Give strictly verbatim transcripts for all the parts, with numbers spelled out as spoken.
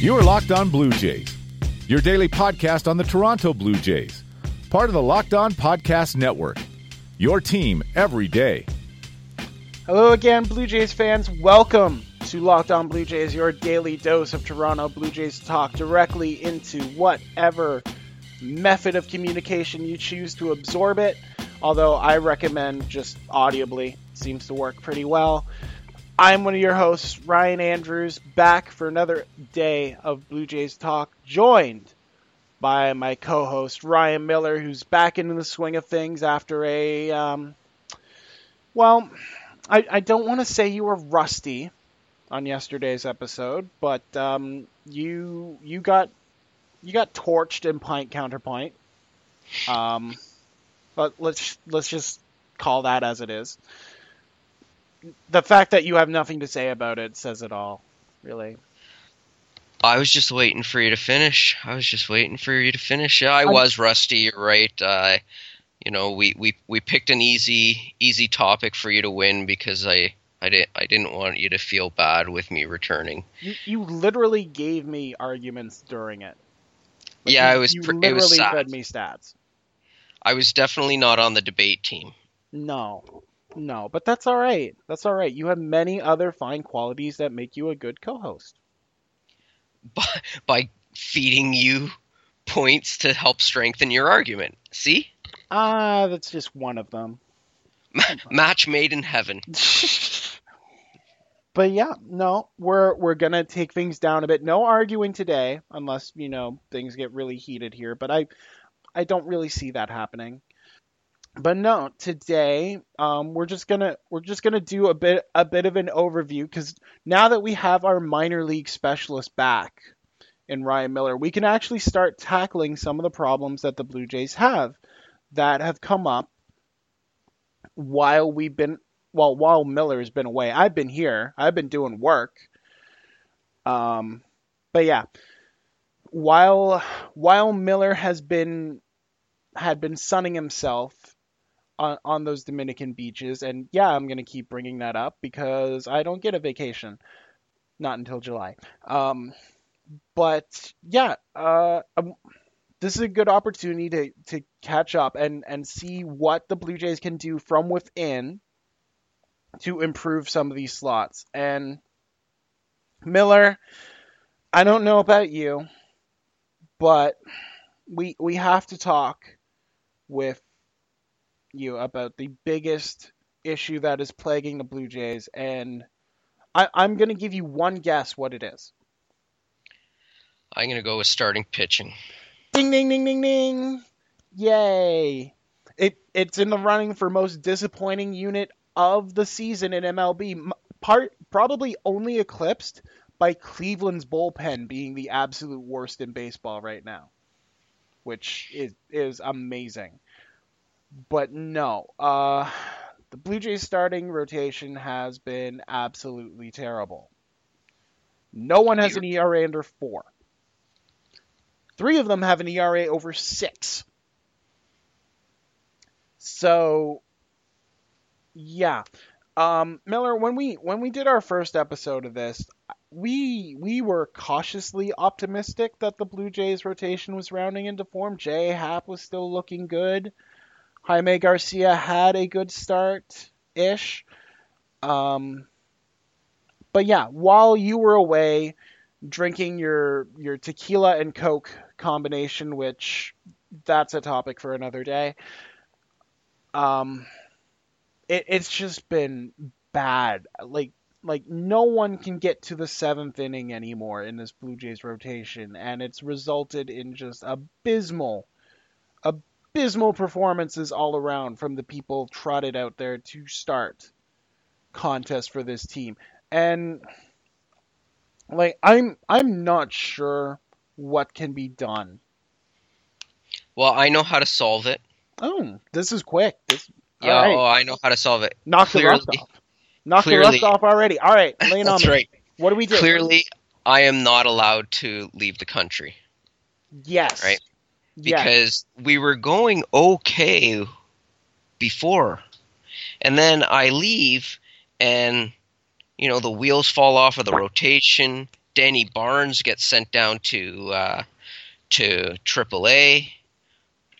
You are Locked On Blue Jays, your daily podcast on the Toronto Blue Jays, part of the Locked On Podcast Network, your team every day. Hello again, Blue Jays fans. Welcome to Locked On Blue Jays, your daily dose of Toronto Blue Jays talk directly into whatever method of communication you choose to absorb it, although I recommend just audibly. Seems to work pretty well. I'm one of your hosts, Ryan Andrews, back for another day of Blue Jays talk, joined by my co-host, Ryan Miller, who's back into the swing of things after a, um, well, I, I don't want to say you were rusty on yesterday's episode, but um, you you got you got torched in Pint Counterpoint. Um, but let's let's just call that as it is. The fact that you have nothing to say about it says it all, really. I was just waiting for you to finish. I was just waiting for you to finish. Yeah, I was rusty, you're right. Uh, you know, we, we, we picked an easy easy topic for you to win because I, I, didn't, I didn't want you to feel bad with me returning. You, you literally gave me arguments during it. Like yeah, you, I was you literally it was sad. Fed me stats. I was definitely not on the debate team. No. No, but that's all right. That's all right. You have many other fine qualities that make you a good co-host. By, by feeding you points to help strengthen your argument. See? Ah, uh, that's just one of them. Ma- match made in heaven. But yeah, no, we're we're going to take things down a bit. No arguing today, unless, you know, things get really heated here. But I, I don't really see that happening. But no, today um, we're just gonna we're just gonna do a bit a bit of an overview, because now that we have our minor league specialist back in Ryan Miller, we can actually start tackling some of the problems that the Blue Jays have that have come up while we've been while while Miller's been away. I've been here. I've been doing work. Um, but yeah, while while Miller has been had been sunning himself on those Dominican beaches. And yeah, I'm going to keep bringing that up because I don't get a vacation. Not until July. Um, but yeah, uh, um, this is a good opportunity to, to catch up and, and see what the Blue Jays can do from within to improve some of these slots. And Miller, I don't know about you, but we, we have to talk with you about the biggest issue that is plaguing the Blue Jays, and I, I'm going to give you one guess what it is. I'm going to go with starting pitching. Ding, ding, ding, ding, ding. Yay. It It's in the running for most disappointing unit of the season in M L B, part probably only eclipsed by Cleveland's bullpen being the absolute worst in baseball right now, which is, is amazing. But no, uh, the Blue Jays starting rotation has been absolutely terrible. No one has an E R A under four. Three of them have an E R A over six. So, yeah. Um, Miller, when we when we did our first episode of this, we we were cautiously optimistic that the Blue Jays rotation was rounding into form. Jay Happ was still looking good. Jaime Garcia had a good start-ish. Um, but yeah, while you were away drinking your your tequila and Coke combination, which that's a topic for another day, um, it, it's just been bad. Like, like no one can get to the seventh inning anymore in this Blue Jays rotation, and it's resulted in just abysmal, abysmal, abysmal performances all around from the people trotted out there to start contests for this team. And like I'm I'm not sure what can be done. Well, I know how to solve it. Oh, this is quick. This Yeah, right. oh, I know how to solve it. Knock Clearly. the rust off. Knock Clearly. the rust off already. All right, lean on me. Right. What do we do? Clearly, I am not allowed to leave the country. Yes. Right. Because yes. we were going okay before, and then I leave, and you know the wheels fall off of the rotation. Danny Barnes gets sent down to uh, to triple A.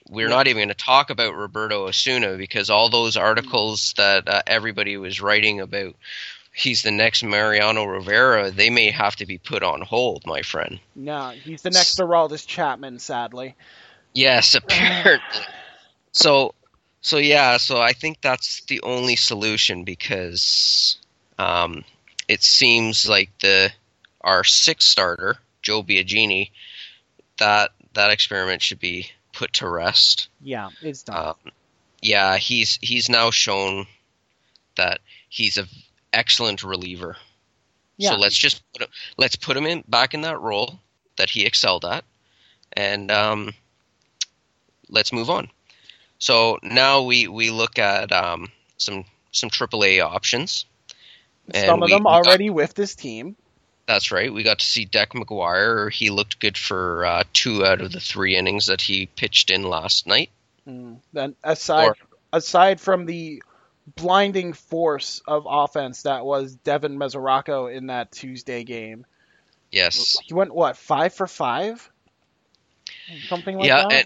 We're not even going to talk about Roberto Osuna because all those articles that uh, everybody was writing about, he's the next Mariano Rivera, they may have to be put on hold, my friend. No, he's the next Geraldus Chapman, sadly. Yes, apparently. So, so yeah, so I think that's the only solution because um, it seems like the our sixth starter, Joe Biagini, that that experiment should be put to rest. Yeah, it's done. Um, yeah, he's he's now shown that he's a excellent reliever. Yeah. So let's just put him, let's put him in back in that role that he excelled at, and um, let's move on. So now we we look at um, some some triple A options. Some of we, them already got, with this team. That's right. We got to see Deck McGuire. He looked good for uh, two out of the three innings that he pitched in last night. Mm. Then aside or, aside from the blinding force of offense that was Devin Mesoraco in that Tuesday game. Yes. He went, what, five for five? Something like yeah, that? Yeah,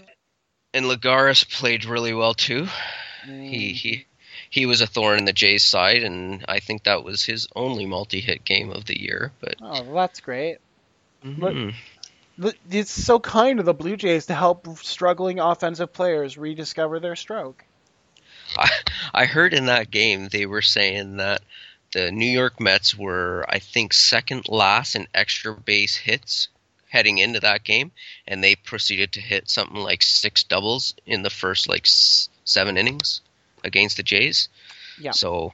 and, and Lagares played really well, too. Mm. He he He was a thorn in the Jays' side, and I think that was his only multi-hit game of the year. But oh, well, that's great. Mm-hmm. Look, it's so kind of the Blue Jays to help struggling offensive players rediscover their stroke. I, I heard in that game they were saying that the New York Mets were, I think, second last in extra base hits heading into that game, and they proceeded to hit something like six doubles in the first like s- seven innings against the Jays. Yeah. So,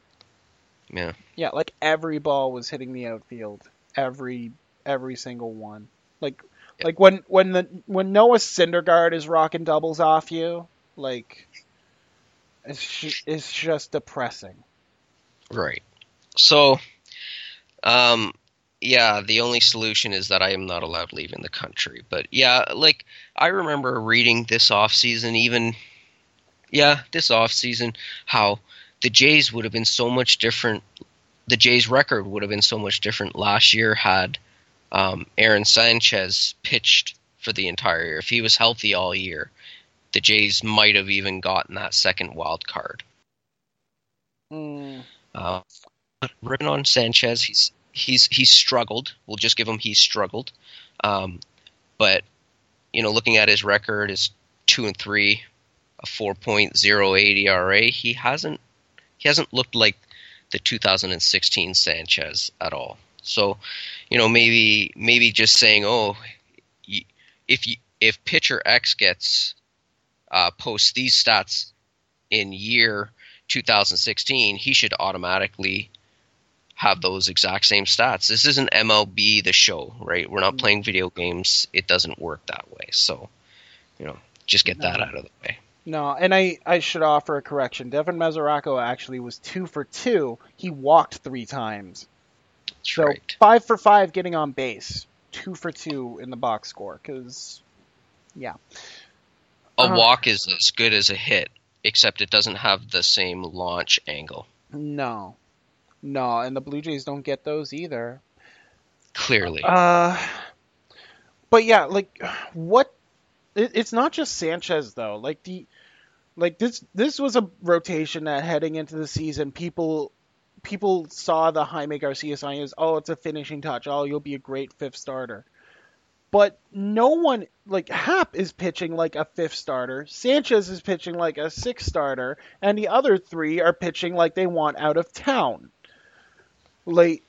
yeah. Yeah, like every ball was hitting the outfield. Every every single one. Like yeah. like when when the when Noah Syndergaard is rocking doubles off you, like it's it's just depressing. Right. So, um yeah, the only solution is that I am not allowed leaving the country. But yeah, like I remember reading this offseason even Yeah, this offseason, how the Jays would have been so much different. The Jays' record would have been so much different last year had um, Aaron Sanchez pitched for the entire year. If he was healthy all year, the Jays might have even gotten that second wild card. Mm. Uh, ripping on Sanchez, he's he's he's struggled. We'll just give him he's struggled. Um, but you know, looking at his record, is two and three. A four point oh eight E R A. He hasn't he hasn't looked like the two thousand sixteen Sanchez at all. So, you know, maybe maybe just saying, oh, if you, if pitcher X gets uh, posts these stats in year two thousand sixteen, he should automatically have those exact same stats. This isn't M L B The Show, right? We're not playing video games. It doesn't work that way. So, you know, just get that out of the way. No, and I, I should offer a correction. Devin Mesoraco actually was two for two. He walked three times. That's so right. Five for five getting on base. Two for two in the box score. Because, yeah. A uh, walk is as good as a hit, except it doesn't have the same launch angle. No. No, and the Blue Jays don't get those either. Clearly. Uh, but, yeah, like, what... It's not just Sanchez though. Like the, like this this was a rotation that heading into the season, people people saw the Jaime Garcia signing as, oh, it's a finishing touch. Oh, you'll be a great fifth starter. But no one, like Happ is pitching like a fifth starter. Sanchez is pitching like a sixth starter, and the other three are pitching like they want out of town. Like,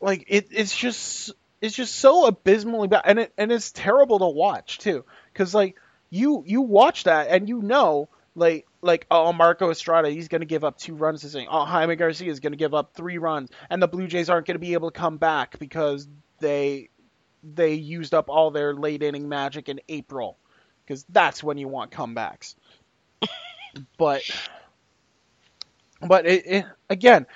like it it's just it's just so abysmally bad, and it and it's terrible to watch too. Because, like, you you watch that, and you know, like, like oh, Marco Estrada, he's going to give up two runs this inning. Oh, Jaime Garcia is going to give up three runs. And the Blue Jays aren't going to be able to come back because they they used up all their late-inning magic in April. Because that's when you want comebacks. but, but it, it, again,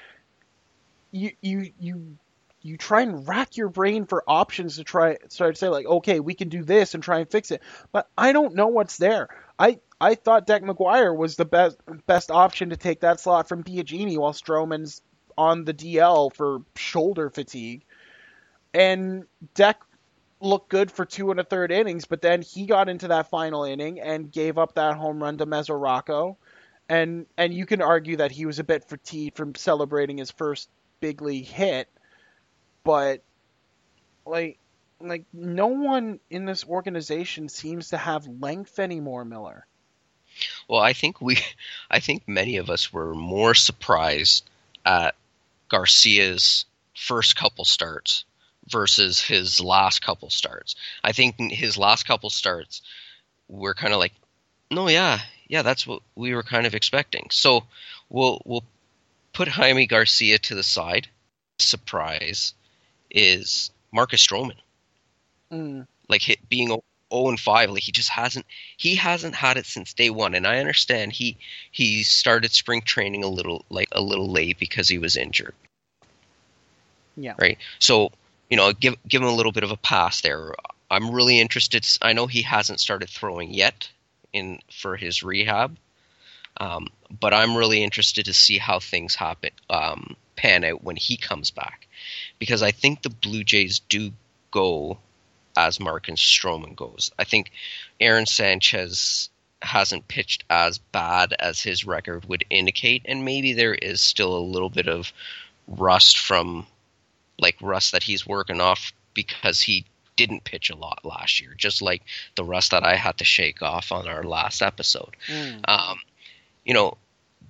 you you you... You try and rack your brain for options to try start to say like, okay, we can do this and try and fix it. But I don't know what's there. I, I thought Deck McGuire was the best best option to take that slot from Biagini while Stroman's on the D L for shoulder fatigue. and Deck looked good for two and a third innings, but then he got into that final inning and gave up that home run to Mesoraco. And and you can argue that he was a bit fatigued from celebrating his first big league hit, but like like no one in this organization seems to have length anymore, Miller. Well, I think we, I think many of us were more surprised at Garcia's first couple starts versus his last couple starts. I think his last couple starts were kind of like, no, yeah. Yeah, that's what we were kind of expecting. So we'll we'll put Jaime Garcia to the side. Surprise is Marcus Stroman. Mm. Like hit being oh and five, like he just hasn't he hasn't had it since day one. And I understand he he started spring training a little like a little late because he was injured. Yeah. Right. So, you know, give give him a little bit of a pass there. I'm really interested. I know he hasn't started throwing yet in for his rehab, um, but I'm really interested to see how things happen um, pan out when he comes back, because I think the Blue Jays do go as Marcus Stroman goes. I think Aaron Sanchez hasn't pitched as bad as his record would indicate, and maybe there is still a little bit of rust from like rust that he's working off because he didn't pitch a lot last year, just like the rust that I had to shake off on our last episode. Mm. Um, you know,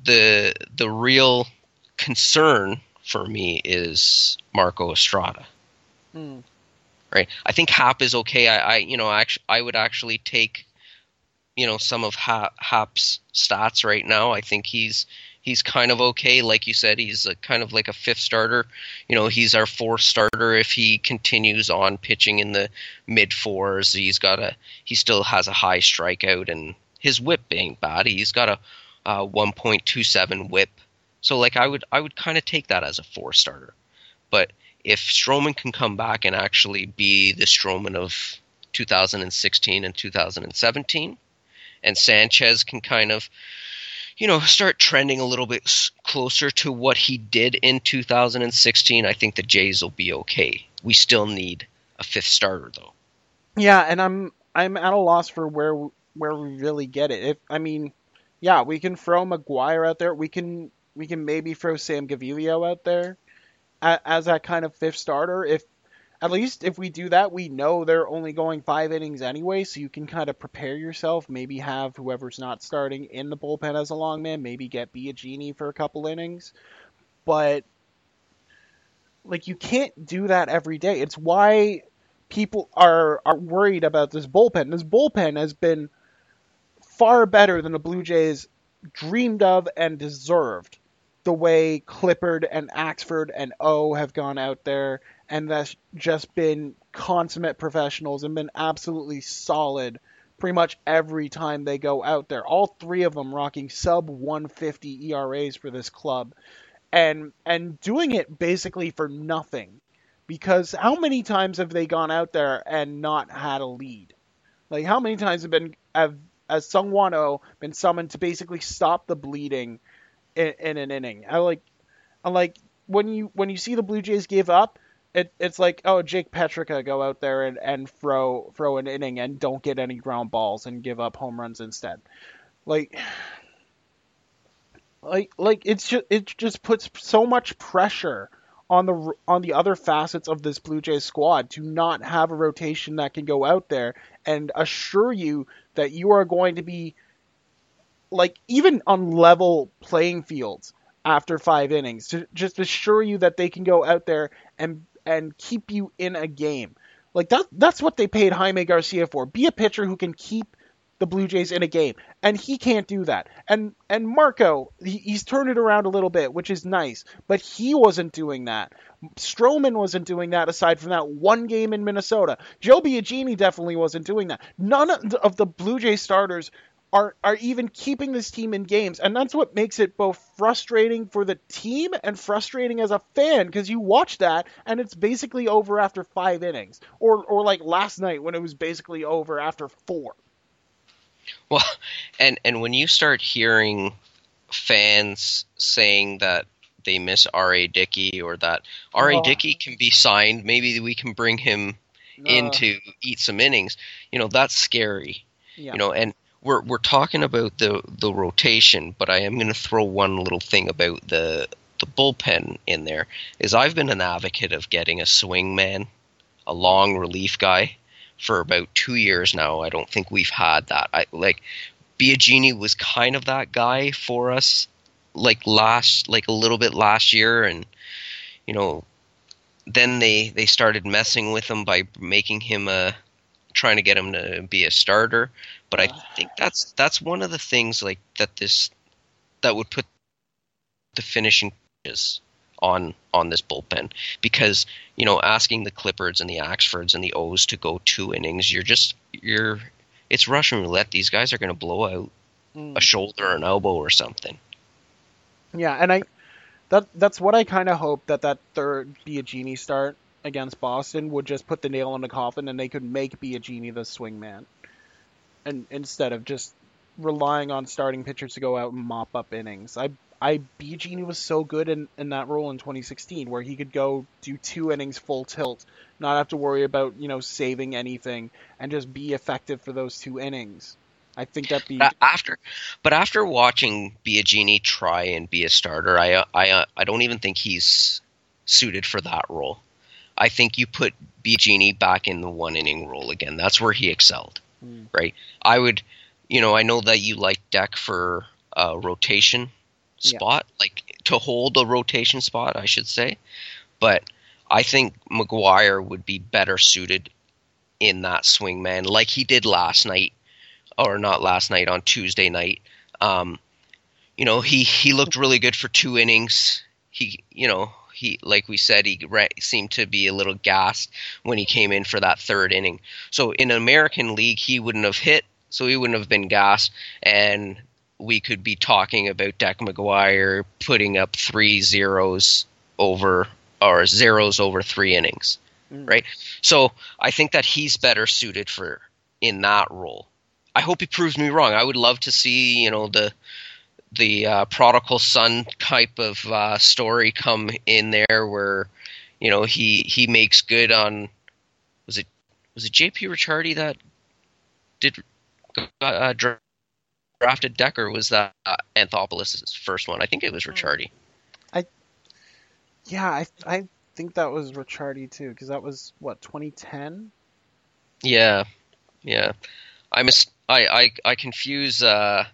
the the real concern for me is Marco Estrada. Mm. Right, I think Happ is okay. I, I you know, actually, I would actually take, you know, some of ha- Happ's stats right now. I think he's he's kind of okay. Like you said, he's a, kind of like a fifth starter. You know, he's our fourth starter. If he continues on pitching in the mid fours, he's got a, he still has a high strikeout and his whip ain't bad. He's got a, a one point two seven whip. So like I would, I would kind of take that as a four starter. But if Stroman can come back and actually be the Stroman of two thousand sixteen and two thousand seventeen, and Sanchez can kind of, you know, start trending a little bit closer to what he did in two thousand sixteen, I think the Jays will be okay. We still need a fifth starter, though. Yeah, and I'm I'm at a loss for where where we really get it. If I mean, yeah, we can throw McGuire out there. We can we can maybe throw Sam Gaviglio out there as, as that kind of fifth starter. If at least if we do that, we know they're only going five innings anyway, so you can kind of prepare yourself, maybe have whoever's not starting in the bullpen as a long man, maybe get Biagini for a couple innings. But, like, you can't do that every day. It's why people are, are worried about this bullpen. This bullpen has been far better than the Blue Jays dreamed of and deserved, the way Clippard and Axford and O have gone out there and that's just been consummate professionals and been absolutely solid pretty much every time they go out there. All three of them rocking sub one fifty E R As for this club and and doing it basically for nothing, because how many times have they gone out there and not had a lead? Like how many times have been have, has Sungwon Oh been summoned to basically stop the bleeding in, in an inning? I like I like when you when you see the Blue Jays give up, It, it's like, oh, Jake Petrica, go out there and, and throw throw an inning and don't get any ground balls and give up home runs instead. Like, like, like it's just, it just puts so much pressure on the on the other facets of this Blue Jays squad to not have a rotation that can go out there and assure you that you are going to be, like, even on level playing fields after five innings, to just assure you that they can go out there and and keep you in a game. Like, that, that's what they paid Jaime Garcia for. Be a pitcher who can keep the Blue Jays in a game. And he can't do that. And and Marco, he, he's turned it around a little bit, which is nice. But he wasn't doing that. Stroman wasn't doing that aside from that one game in Minnesota. Joe Biagini definitely wasn't doing that. None of the, of the Blue Jays starters are are even keeping this team in games. And that's what makes it both frustrating for the team and frustrating as a fan, because you watch that and it's basically over after five innings. Or or like last night when it was basically over after four. Well, and, and when you start hearing fans saying that they miss R A. Dickey or that. R A. Oh. Dickey can be signed. Maybe we can bring him no. in to eat some innings. You know, that's scary. Yeah. You know, and we're we're talking about the, the rotation, but I am going to throw one little thing about the the bullpen in there. Is I've been an advocate of getting a swing man, a long relief guy, for about two years now. I don't think we've had that. I like Biagini was kind of that guy for us, like last, like a little bit last year, and you know, then they they started messing with him by making him a. trying to get him to be a starter, but I think that's that's one of the things like that this that would put the finishing touches on on this bullpen, because you know, asking the Clippards and the Axfords and the O's to go two innings, you're just you're it's Russian roulette. These guys are going to blow out mm. a shoulder or an elbow or something. Yeah, and I that that's what I kind of hope that that third Biagini start against Boston would just put the nail in the coffin, and they could make Biagini the swing man, and instead of just relying on starting pitchers to go out and mop up innings. I, I Biagini was so good in, in that role in twenty sixteen, where he could go do two innings full tilt, not have to worry about, you know, saving anything, and just be effective for those two innings. I think that be after, but after watching Biagini try and be a starter, I, I, I don't even think he's suited for that role. I think you put Biagini back in the one-inning role again. That's where he excelled, mm. right? I would, you know, I know that you like Deck for a rotation spot, yeah. like to hold a rotation spot, I should say. But I think McGuire would be better suited in that swing man, like he did last night, or not last night, on Tuesday night. Um, you know, he, he looked really good for two innings. He, you know... He, like we said, he re- seemed to be a little gassed when he came in for that third inning. So in American League, he wouldn't have hit, so he wouldn't have been gassed, and we could be talking about Deck McGuire putting up three zeros over or zeros over three innings, mm. right? So I think that he's better suited for in that role. I hope he proves me wrong. I would love to see, you know, the. the uh, prodigal son type of uh, story come in there, where, you know, he, he makes good on, was it, was it J P Ricciardi that did uh, drafted Deck, or was that uh, Anthopoulos' first one? I think it was Ricciardi. I, yeah, I, I think that was Ricciardi too. 'Cause that was what, twenty ten. Yeah. Yeah. I mis- I, I, I confuse, uh,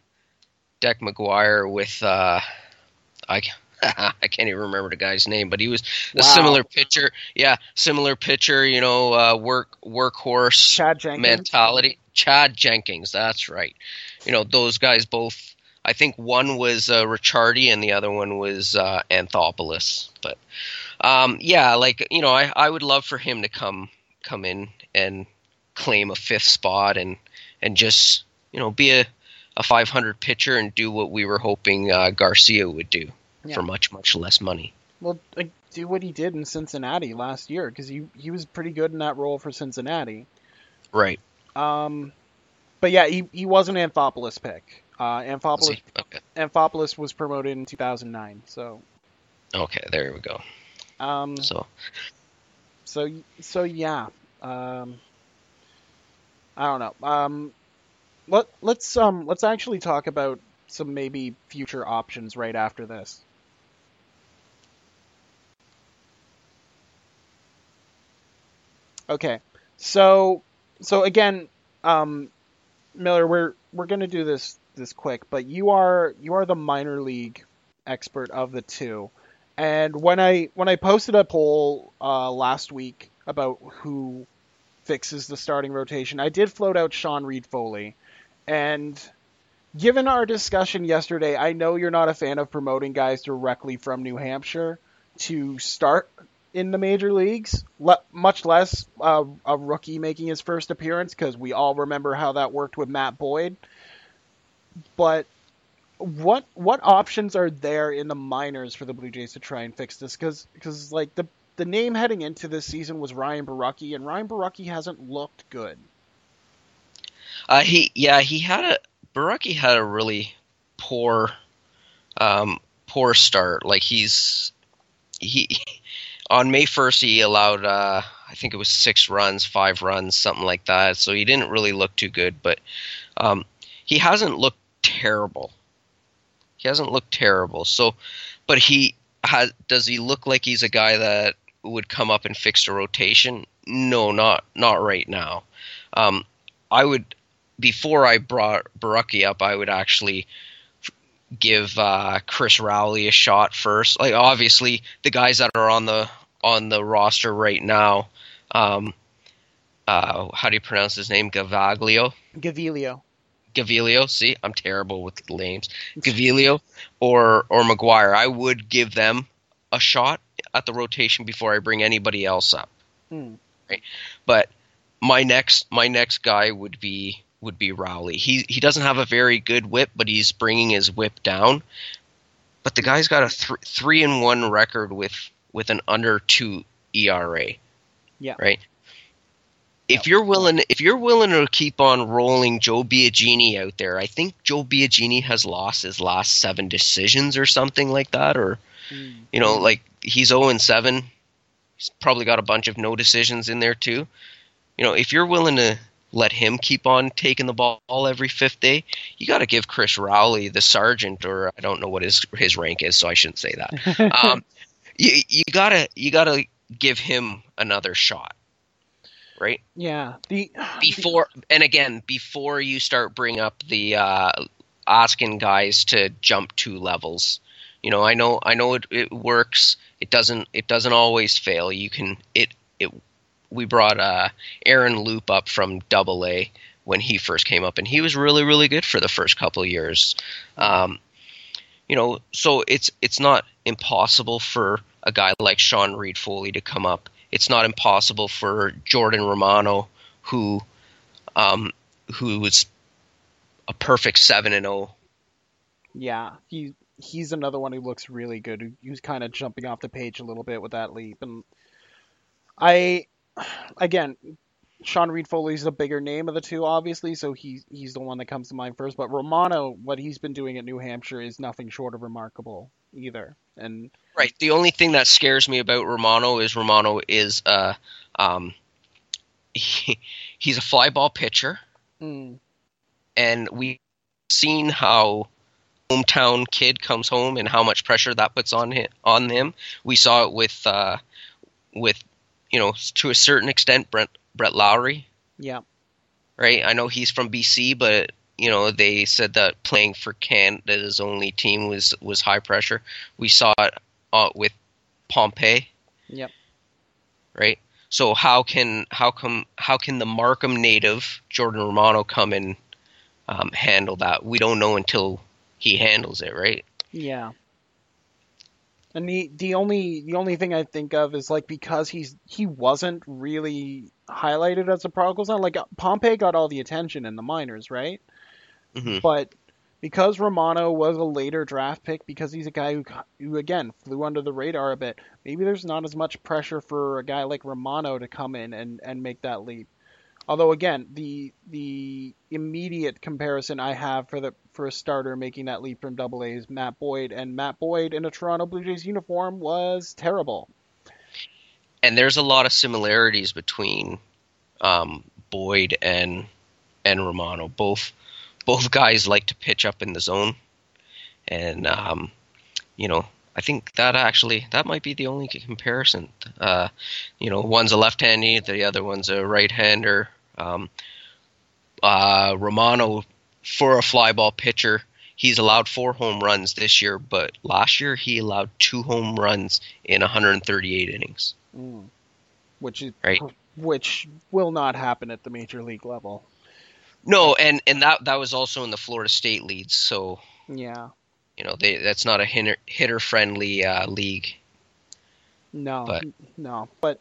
Deck McGuire with uh, I I can't even remember the guy's name, but he was a wow. similar pitcher. Yeah, similar pitcher. You know, uh, work workhorse Chad mentality. Chad Jenkins, that's right. You know, those guys both. I think one was uh, Ricciardi and the other one was uh, Anthopoulos. But um, yeah, like you know, I, I would love for him to come come in and claim a fifth spot and and just you know be a. a five hundred pitcher and do what we were hoping uh, Garcia would do yeah. for much, much less money. Well, like, do what he did in Cincinnati last year, because he, he was pretty good in that role for Cincinnati. Right. Um, But yeah, he, he was an Anthopoulos pick. Uh, Anthopoulos, okay. Anthopoulos was promoted in two thousand nine, so... Okay, there we go. Um, so... So, so yeah. Um, I don't know. Um... Let, let's um let's actually talk about some maybe future options right after this. Okay, so so again, um, Miller, we're we're gonna do this this quick, but you are you are the minor league expert of the two, and when I when I posted a poll uh, last week about who fixes the starting rotation, I did float out Sean Reed Foley. And given our discussion yesterday, I know you're not a fan of promoting guys directly from New Hampshire to start in the major leagues, le- much less uh, a rookie making his first appearance, because we all remember how that worked with Matt Boyd. But what what options are there in the minors for the Blue Jays to try and fix this? Because because like the the name heading into this season was Ryan Borucki, and Ryan Borucki hasn't looked good. Uh, he yeah he had a Borucki had a really poor um, poor start. Like he's he on May first he allowed uh, I think it was six runs, five runs, something like that. So he didn't really look too good, but um, he hasn't looked terrible. He hasn't looked terrible. So, but he has, does he look like he's a guy that would come up and fix the rotation? No, not not right now. Um, I would before I brought Borucki up, I would actually give uh, Chris Rowley a shot first. Like obviously, the guys that are on the on the roster right now. Um, uh, how do you pronounce his name? Gaviglio. Gaviglio. Gaviglio. See, I'm terrible with names. Gaviglio or or McGuire. I would give them a shot at the rotation before I bring anybody else up. Mm. Right? But my next my next guy would be would be Rowley. He he doesn't have a very good whip, but he's bringing his whip down. But the guy's got a th- three and one record with with an under two E R A. Yeah. Right. If yeah. you're willing, if you're willing to keep on rolling Joe Biagini out there, I think Joe Biagini has lost his last seven decisions or something like that, or mm. you know, like he's zero and seven. He's probably got a bunch of no decisions in there too. You know, if you're willing to let him keep on taking the ball every fifth day, you got to give Chris Rowley, the sergeant, or I don't know what his his rank is, so I shouldn't say that. um, you you gotta you gotta give him another shot. Right. Yeah. The before and again before you start bringing up the uh, asking guys to jump two levels, you know I know I know it, it works. It doesn't it doesn't always fail. You can it it. We brought uh, Aaron Loop up from Double A when he first came up, and he was really really good for the first couple of years. Um, you know, so it's it's not impossible for a guy like Sean Reed Foley to come up. It's not impossible for Jordan Romano, who um, who was a perfect seven and oh. Yeah, he he's another one who looks really good. He's kind of jumping off the page a little bit with that leap. And I, again, Sean Reed Foley's the bigger name of the two, obviously, so he, he's the one that comes to mind first. But Romano, what he's been doing at New Hampshire is nothing short of remarkable either. And right. The only thing that scares me about Romano is Romano is uh, um, he, he's a fly ball pitcher, mm. and we've seen how hometown kid comes home and how much pressure that puts on him, on them. We saw it with uh, with you know to a certain extent Brent Brett Lowry. Yeah, right. I know he's from B C, but. You know, they said that playing for Canada's only team was, was high pressure. We saw it uh, with Pompey. Yep. Right. So how can how come how can the Markham native Jordan Romano come and um, handle that? We don't know until he handles it, right? Yeah. And the, the only the only thing I think of is like because he's he wasn't really highlighted as a prodigal son. Like Pompey got all the attention in the minors, right? Mm-hmm. But because Romano was a later draft pick, because he's a guy who, who, again, flew under the radar a bit, maybe there's not as much pressure for a guy like Romano to come in and, and make that leap. Although, again, the the immediate comparison I have for the for a starter making that leap from Double A is Matt Boyd, and Matt Boyd in a Toronto Blue Jays uniform was terrible. And there's a lot of similarities between um, Boyd and and Romano. Both... Both guys like to pitch up in the zone, and um, you know I think that actually that might be the only comparison. Uh, you know, one's a left-hander, the other one's a right-hander. Um, uh, Romano, for a fly ball pitcher, he's allowed four home runs this year, but last year he allowed two home runs in one hundred thirty-eight innings, mm. which is right. which will not happen at the major league level. No, and, and that that was also in the Florida State leagues, so yeah, you know they, that's not a hitter hitter friendly uh, league. No, but. no, but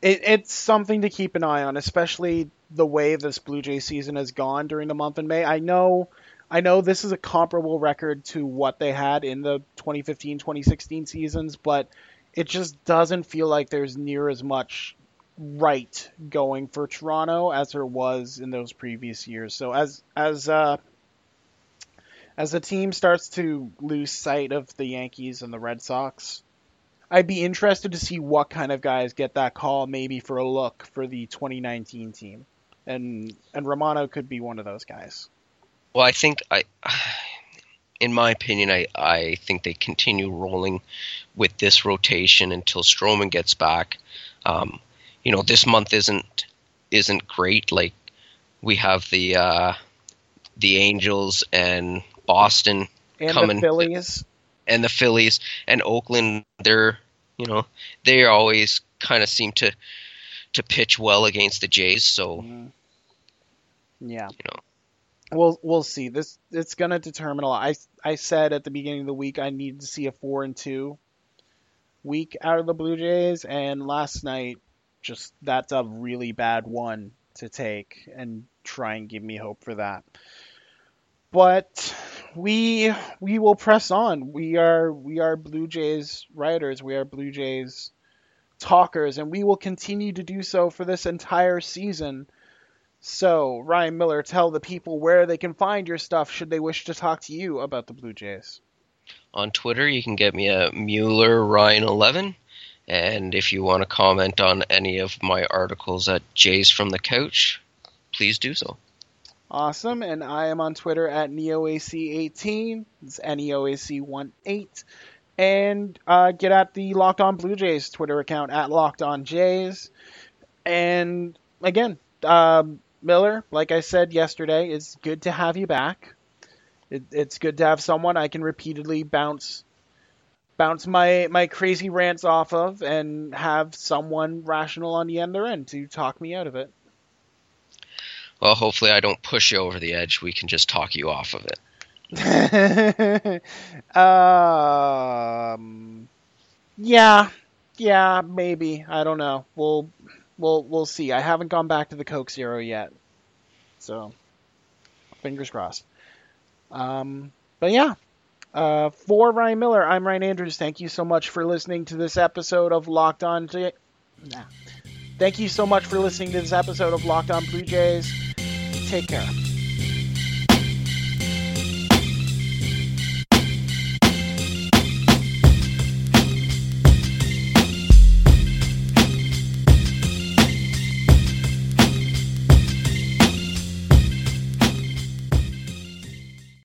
it, it's something to keep an eye on, especially the way this Blue Jay season has gone during the month in May. I know, I know this is a comparable record to what they had in the twenty fifteen twenty sixteen seasons, but it just doesn't feel like there's near as much. Right going for Toronto as there was in those previous years. So as as uh, as the team starts to lose sight of the Yankees and the Red Sox, I'd be interested to see what kind of guys get that call, maybe for a look for the twenty nineteen team. And and Romano could be one of those guys. Well, I think, I, in my opinion, I, I think they continue rolling with this rotation until Stroman gets back. Um, you know, this month isn't isn't great. Like, we have the uh, the Angels and Boston and coming. The Phillies. And the Phillies and Oakland, they're, you know, they always kind of seem to to pitch well against the Jays. So, mm. yeah, you know, we'll we'll see. This it's going to determine a lot. I I said at the beginning of the week I needed to see a four and two week out of the Blue Jays, and last night just that's a really bad one to take and try and give me hope for that. But we we will press on. We are we are Blue Jays writers. We are Blue Jays talkers, and we will continue to do so for this entire season. So, Ryan Miller, tell the people where they can find your stuff should they wish to talk to you about the Blue Jays. On Twitter, you can get me at Mueller Ryan eleven, and if you want to comment on any of my articles at Jays from the Couch, please do so. Awesome, and I am on Twitter at Neo A C eighteen, it's N E O A C one eight, and uh, get at the Locked On Blue Jays Twitter account at Locked On Jays. And again, uh, Miller, like I said yesterday, it's good to have you back. It, it's good to have someone I can repeatedly bounce bounce my, my crazy rants off of and have someone rational on the other end to talk me out of it. Well, hopefully I don't push you over the edge. We can just talk you off of it. um, yeah, yeah, maybe. I don't know. We'll, we'll, we'll see. I haven't gone back to the Coke Zero yet, so fingers crossed. Um, but yeah, uh, for Ryan Miller, I'm Ryan Andrews. Thank you so much for listening to this episode of Locked On. J- nah. Thank you so much for listening to this episode of Locked On Blue Jays. Take care.